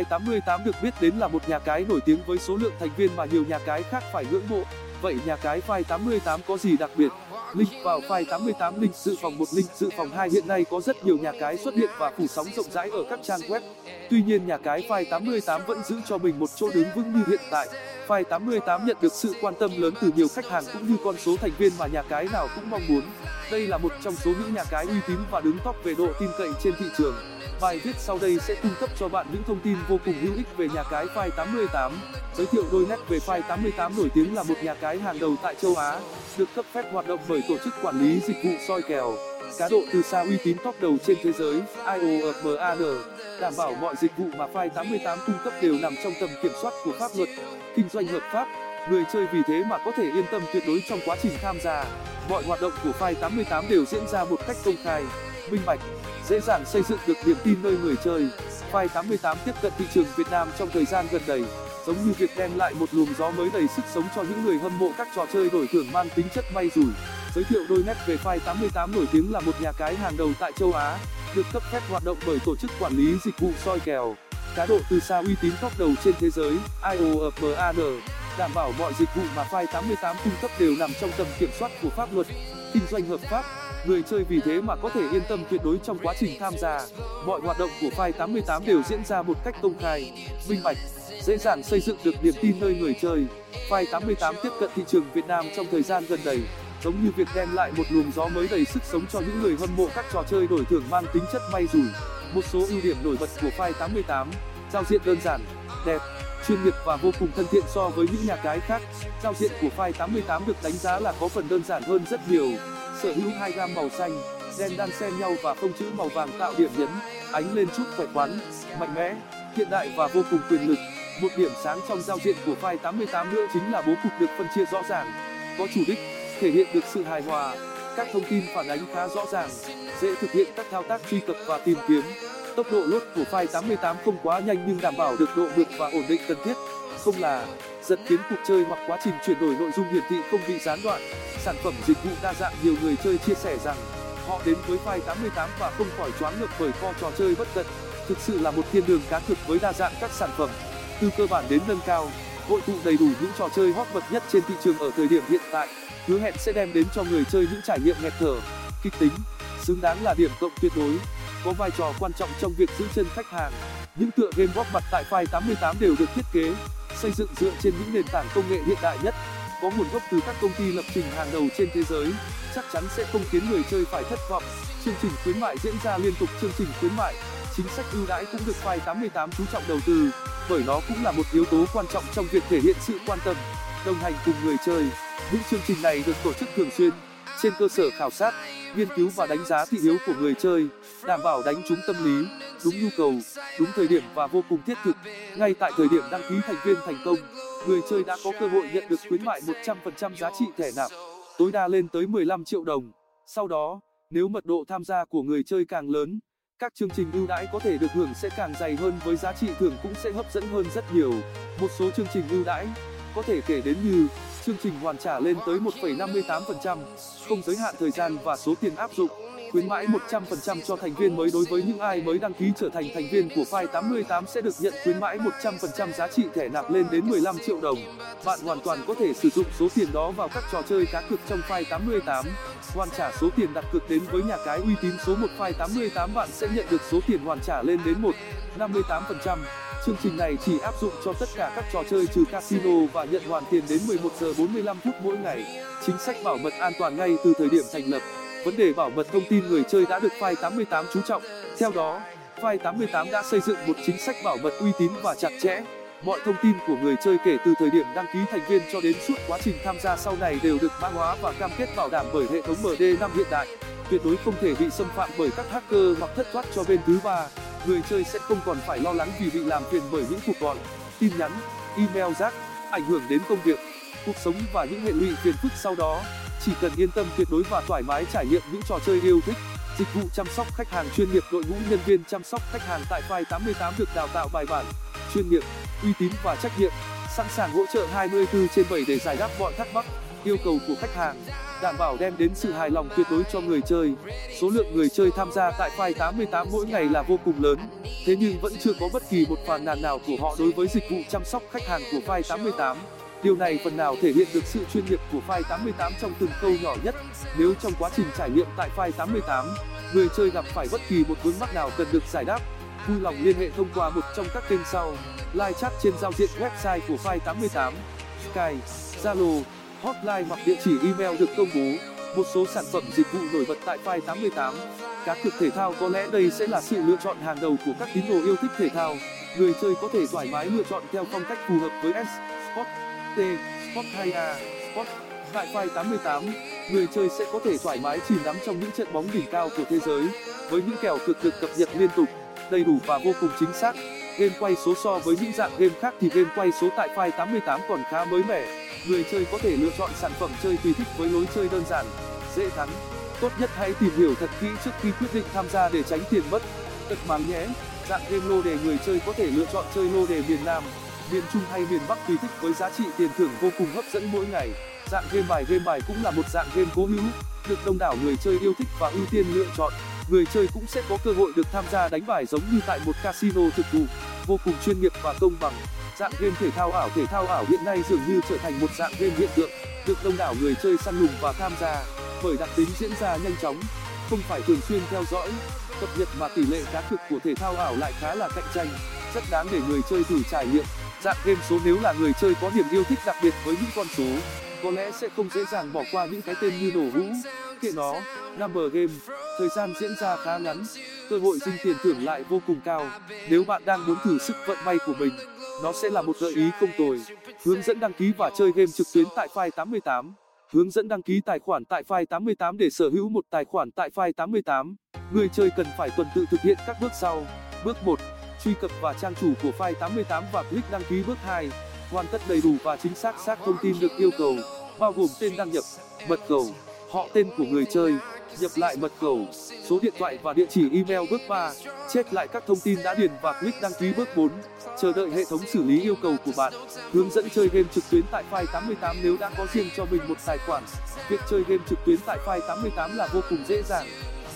Fi88 được biết đến là một nhà cái nổi tiếng với số lượng thành viên mà nhiều nhà cái khác phải ngưỡng mộ. Vậy nhà cái Fi88 có gì đặc biệt? Link vào Fi88. Link dự phòng 1, link dự phòng 2. Hiện nay có rất nhiều nhà cái xuất hiện và phủ sóng rộng rãi ở các trang web. Tuy nhiên nhà cái Fi88 vẫn giữ cho mình một chỗ đứng vững như hiện tại. Fi88 nhận được sự quan tâm lớn từ nhiều khách hàng cũng như con số thành viên mà nhà cái nào cũng mong muốn. Đây là một trong số những nhà cái uy tín và đứng top về độ tin cậy trên thị trường. Bài viết sau đây sẽ cung cấp cho bạn những thông tin vô cùng hữu ích về nhà cái Fi88. Giới thiệu đôi nét về Fi88. Nổi tiếng là một nhà cái hàng đầu tại châu Á, được cấp phép hoạt động bởi tổ chức quản lý dịch vụ soi kèo, cá độ từ xa uy tín top đầu trên thế giới, IOMAN, đảm bảo mọi dịch vụ mà Fi88 cung cấp đều nằm trong tầm kiểm soát của pháp luật, kinh doanh hợp pháp. Người chơi vì thế mà có thể yên tâm tuyệt đối trong quá trình tham gia. Mọi hoạt động của Fi88 đều diễn ra một cách công khai, minh bạch, dễ dàng, xây dựng được niềm tin nơi người chơi. Fi88 tiếp cận thị trường Việt Nam trong thời gian gần đây, giống như việc đem lại một luồng gió mới đầy sức sống cho những người hâm mộ các trò chơi đổi thưởng mang tính chất may rủi. Giới thiệu đôi nét về Fi88. Nổi tiếng là một nhà cái hàng đầu tại châu Á, được cấp phép hoạt động bởi tổ chức quản lý dịch vụ soi kèo, cá độ từ xa uy tín top đầu trên thế giới, IOMAN, đảm bảo mọi dịch vụ mà Fi88 cung cấp đều nằm trong tầm kiểm soát của pháp luật, kinh doanh hợp pháp. Người chơi vì thế mà có thể yên tâm tuyệt đối trong quá trình tham gia. Mọi hoạt động của Fi88 đều diễn ra một cách công khai, minh bạch, dễ dàng, xây dựng được niềm tin nơi người chơi. Fi88 tiếp cận thị trường Việt Nam trong thời gian gần đây, giống như việc đem lại một luồng gió mới đầy sức sống cho những người hâm mộ các trò chơi đổi thưởng mang tính chất may rủi. Một số ưu điểm nổi bật của Fi88: giao diện đơn giản, đẹp, chuyên nghiệp và vô cùng thân thiện so với những nhà cái khác. Giao diện của Fi88 được đánh giá là có phần đơn giản hơn rất nhiều. Sở hữu hai gam màu xanh, đen đan xen nhau và phông chữ màu vàng tạo điểm nhấn, ánh lên chút khỏe khoắn, mạnh mẽ, hiện đại và vô cùng quyền lực. Một điểm sáng trong giao diện của Fi88 nữa chính là bố cục được phân chia rõ ràng, có chủ đích, thể hiện được sự hài hòa. Các thông tin phản ánh khá rõ ràng, dễ thực hiện các thao tác truy cập và tìm kiếm. Tốc độ lốt của Fi88 không quá nhanh nhưng đảm bảo được độ mượt và ổn định cần thiết, không là giật khiến cuộc chơi hoặc quá trình chuyển đổi nội dung hiển thị không bị gián đoạn. Sản phẩm dịch vụ đa dạng, nhiều người chơi chia sẻ rằng họ đến với Fi88 và không khỏi choáng ngợp bởi kho trò chơi bất tận. Thực sự là một thiên đường cá cược với đa dạng các sản phẩm, từ cơ bản đến nâng cao, hội tụ đầy đủ những trò chơi hot bậc nhất trên thị trường ở thời điểm hiện tại, hứa hẹn sẽ đem đến cho người chơi những trải nghiệm nghẹt thở, kịch tính, xứng đáng là điểm cộng tuyệt đối, có vai trò quan trọng trong việc giữ chân khách hàng. Những tựa game góp mặt tại Fi88 đều được thiết kế, xây dựng dựa trên những nền tảng công nghệ hiện đại nhất, có nguồn gốc từ các công ty lập trình hàng đầu trên thế giới, chắc chắn sẽ không khiến người chơi phải thất vọng. Chương trình khuyến mại diễn ra liên tục. Chương trình khuyến mại, chính sách ưu đãi cũng được Fi88 chú trọng đầu tư, bởi nó cũng là một yếu tố quan trọng trong việc thể hiện sự quan tâm, đồng hành cùng người chơi. Những chương trình này được tổ chức thường xuyên trên cơ sở khảo sát, nghiên cứu và đánh giá thị hiếu của người chơi, đảm bảo đánh trúng tâm lý, đúng nhu cầu, đúng thời điểm và vô cùng thiết thực. Ngay tại thời điểm đăng ký thành viên thành công, người chơi đã có cơ hội nhận được khuyến mại 100% giá trị thẻ nạp, tối đa lên tới 15 triệu đồng. Sau đó, nếu mật độ tham gia của người chơi càng lớn, các chương trình ưu đãi có thể được hưởng sẽ càng dày hơn, với giá trị thưởng cũng sẽ hấp dẫn hơn rất nhiều. Một số chương trình ưu đãi có thể kể đến như chương trình hoàn trả lên tới 1,58%, không giới hạn thời gian và số tiền áp dụng, khuyến mãi 100% cho thành viên mới. Đối với những ai mới đăng ký trở thành thành viên của Fi88 sẽ được nhận khuyến mãi 100% giá trị thẻ nạp lên đến 15 triệu đồng. Bạn hoàn toàn có thể sử dụng số tiền đó vào các trò chơi cá cược trong Fi88. Hoàn trả số tiền đặt cược. Đến với nhà cái uy tín số 1 Fi88, bạn sẽ nhận được số tiền hoàn trả lên đến 1,58%. Chương trình này chỉ áp dụng cho tất cả các trò chơi trừ casino và nhận hoàn tiền đến 11:45 mỗi ngày. Chính sách bảo mật an toàn ngay từ thời điểm thành lập. Vấn đề bảo mật thông tin người chơi đã được Fi88 chú trọng. Theo đó, Fi88 đã xây dựng một chính sách bảo mật uy tín và chặt chẽ. Mọi thông tin của người chơi kể từ thời điểm đăng ký thành viên cho đến suốt quá trình tham gia sau này đều được mã hóa và cam kết bảo đảm bởi hệ thống MD5 hiện đại. Tuyệt đối không thể bị xâm phạm bởi các hacker hoặc thất thoát cho bên thứ ba. Người chơi sẽ không còn phải lo lắng vì bị làm phiền bởi những cuộc gọi, tin nhắn, email rác, ảnh hưởng đến công việc, cuộc sống và những hệ lụy phiền phức sau đó. Chỉ cần yên tâm tuyệt đối và thoải mái trải nghiệm những trò chơi yêu thích. Dịch vụ chăm sóc khách hàng chuyên nghiệp. Đội ngũ nhân viên chăm sóc khách hàng tại Fi88 được đào tạo bài bản, chuyên nghiệp, uy tín và trách nhiệm, sẵn sàng hỗ trợ 24/7 để giải đáp mọi thắc mắc. yêu cầu của khách hàng, đảm bảo đem đến sự hài lòng tuyệt đối cho người chơi. Số lượng người chơi tham gia tại Fi88 mỗi ngày là vô cùng lớn, thế nhưng vẫn chưa có bất kỳ một phàn nàn nào của họ đối với dịch vụ chăm sóc khách hàng của Fi88. Điều này phần nào thể hiện được sự chuyên nghiệp của Fi88 trong từng câu nhỏ nhất. Nếu trong quá trình trải nghiệm tại Fi88, người chơi gặp phải bất kỳ một vướng mắc nào cần được giải đáp, vui lòng liên hệ thông qua một trong các kênh sau: live chat trên giao diện website của Fi88, Skype, Zalo, hotline hoặc địa chỉ email được công bố. Một số sản phẩm dịch vụ nổi bật tại Fi88. Cá cược thể thao, có lẽ đây sẽ là sự lựa chọn hàng đầu của các tín đồ yêu thích thể thao. Người chơi có thể thoải mái lựa chọn theo phong cách phù hợp với S, Sport, T, Sport 2A, Sport. Tại Fi88, người chơi sẽ có thể thoải mái chìm đắm trong những trận bóng đỉnh cao của thế giới, với những kèo cược được cập nhật liên tục, đầy đủ và vô cùng chính xác. Game quay số: so với những dạng game khác thì game quay số tại Fi88 còn khá mới mẻ. Người chơi có thể lựa chọn sản phẩm chơi tùy thích với lối chơi đơn giản, dễ thắng. Tốt nhất hãy tìm hiểu thật kỹ trước khi quyết định tham gia để tránh tiền mất. Thật máng nhé. Dạng game lô đề: người chơi có thể lựa chọn chơi lô đề miền Nam, miền Trung hay miền Bắc tùy thích với giá trị tiền thưởng vô cùng hấp dẫn mỗi ngày. Dạng game bài: game bài cũng là một dạng game cố hữu, được đông đảo người chơi yêu thích và ưu tiên lựa chọn. Người chơi cũng sẽ có cơ hội được tham gia đánh bài giống như tại một casino thực thụ, vô cùng chuyên nghiệp và công bằng. Dạng game thể thao ảo: thể thao ảo hiện nay dường như trở thành một dạng game hiện tượng, được đông đảo người chơi săn lùng và tham gia, bởi đặc tính diễn ra nhanh chóng, không phải thường xuyên theo dõi, cập nhật mà tỷ lệ cá cược của thể thao ảo lại khá là cạnh tranh, rất đáng để người chơi thử trải nghiệm. Dạng game số: nếu là người chơi có niềm yêu thích đặc biệt với những con số, có lẽ sẽ không dễ dàng bỏ qua những cái tên như nổ hũ, kệ nó, number game. Thời gian diễn ra khá ngắn, cơ hội giành tiền thưởng lại vô cùng cao. Nếu bạn đang muốn thử sức vận may của mình, nó sẽ là một gợi ý không tồi. Hướng dẫn đăng ký và chơi game trực tuyến tại Fi88. Hướng dẫn đăng ký tài khoản tại Fi88. Để sở hữu một tài khoản tại Fi88, người chơi cần phải tuần tự thực hiện các bước sau. Bước 1. Truy cập vào trang chủ của Fi88 và click đăng ký. Bước 2. Hoàn tất đầy đủ và chính xác thông tin được yêu cầu, bao gồm tên đăng nhập, mật khẩu, họ tên của người chơi, nhập lại mật khẩu, số điện thoại và địa chỉ email. Bước 3. Check lại các thông tin đã điền và click đăng ký. Bước 4. Chờ đợi hệ thống xử lý yêu cầu của bạn. Hướng dẫn chơi game trực tuyến tại Fi88. Nếu đã có riêng cho mình một tài khoản, việc chơi game trực tuyến tại Fi88 là vô cùng dễ dàng.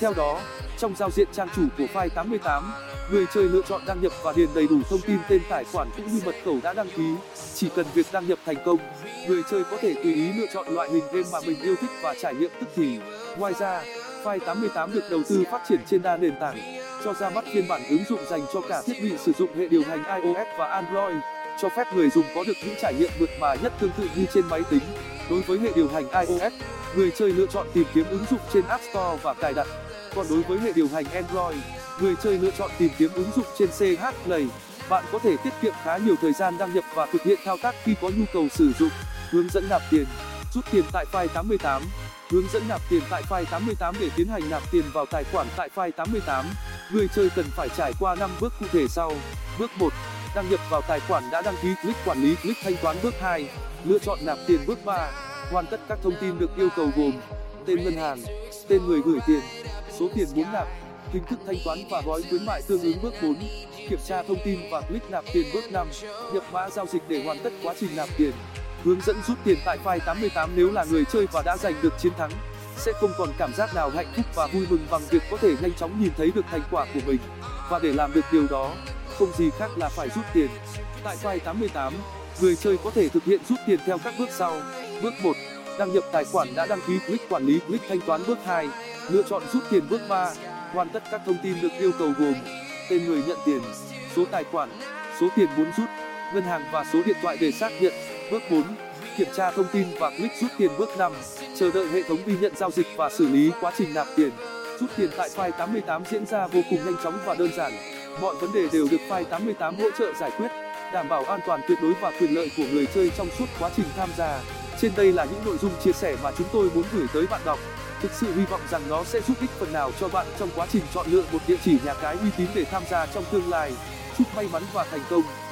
Theo đó, trong giao diện trang chủ của Fi88, người chơi lựa chọn đăng nhập và điền đầy đủ thông tin tên tài khoản cũng như mật khẩu đã đăng ký. Chỉ cần việc đăng nhập thành công, người chơi có thể tùy ý lựa chọn loại hình game mà mình yêu thích và trải nghiệm tức thì. Ngoài ra, Fi88 được đầu tư phát triển trên đa nền tảng, cho ra mắt phiên bản ứng dụng dành cho cả thiết bị sử dụng hệ điều hành iOS và Android, cho phép người dùng có được những trải nghiệm mượt mà nhất tương tự như trên máy tính. Đối với hệ điều hành iOS, người chơi lựa chọn tìm kiếm ứng dụng trên App Store và cài đặt. Còn đối với hệ điều hành Android, người chơi lựa chọn tìm kiếm ứng dụng trên CH Play. Bạn có thể tiết kiệm khá nhiều thời gian đăng nhập và thực hiện thao tác khi có nhu cầu sử dụng. Hướng dẫn nạp tiền, rút tiền tại Fi88. Hướng dẫn nạp tiền tại Fi88. Để tiến hành nạp tiền vào tài khoản tại Fi88, người chơi cần phải trải qua 5 bước cụ thể sau. Bước 1. Đăng nhập vào tài khoản đã đăng ký, click quản lý, click thanh toán. Bước 2. Lựa chọn nạp tiền. Bước 3. Hoàn tất các thông tin được yêu cầu gồm tên ngân hàng, tên người gửi tiền, số tiền muốn nạp, hình thức thanh toán và gói khuyến mại tương ứng. Bước 4. Kiểm tra thông tin và click nạp tiền. Bước 5. Nhập mã giao dịch để hoàn tất quá trình nạp tiền. Hướng dẫn rút tiền tại Fi88. Nếu là người chơi và đã giành được chiến thắng, sẽ không còn cảm giác nào hạnh phúc và vui mừng bằng việc có thể nhanh chóng nhìn thấy được thành quả của mình. Và để làm được điều đó, không gì khác là phải rút tiền. Tại Fi88, người chơi có thể thực hiện rút tiền theo các bước sau. Bước 1. Đăng nhập tài khoản đã đăng ký, click quản lý, click thanh toán. Bước 2. Lựa chọn rút tiền. Bước 3. Hoàn tất các thông tin được yêu cầu gồm tên người nhận tiền, số tài khoản, số tiền muốn rút, ngân hàng và số điện thoại để xác nhận. Bước 4. Kiểm tra thông tin và click rút tiền. Bước 5. Chờ đợi hệ thống ghi nhận giao dịch và xử lý quá trình nạp tiền. Rút tiền tại Fi88 diễn ra vô cùng nhanh chóng và đơn giản. Mọi vấn đề đều được Fi88 hỗ trợ giải quyết, đảm bảo an toàn tuyệt đối và quyền lợi của người chơi trong suốt quá trình tham gia. Trên đây là những nội dung chia sẻ mà chúng tôi muốn gửi tới bạn đọc. Thực sự hy vọng rằng nó sẽ giúp ích phần nào cho bạn trong quá trình chọn lựa một địa chỉ nhà cái uy tín để tham gia trong tương lai. Chúc may mắn và thành công!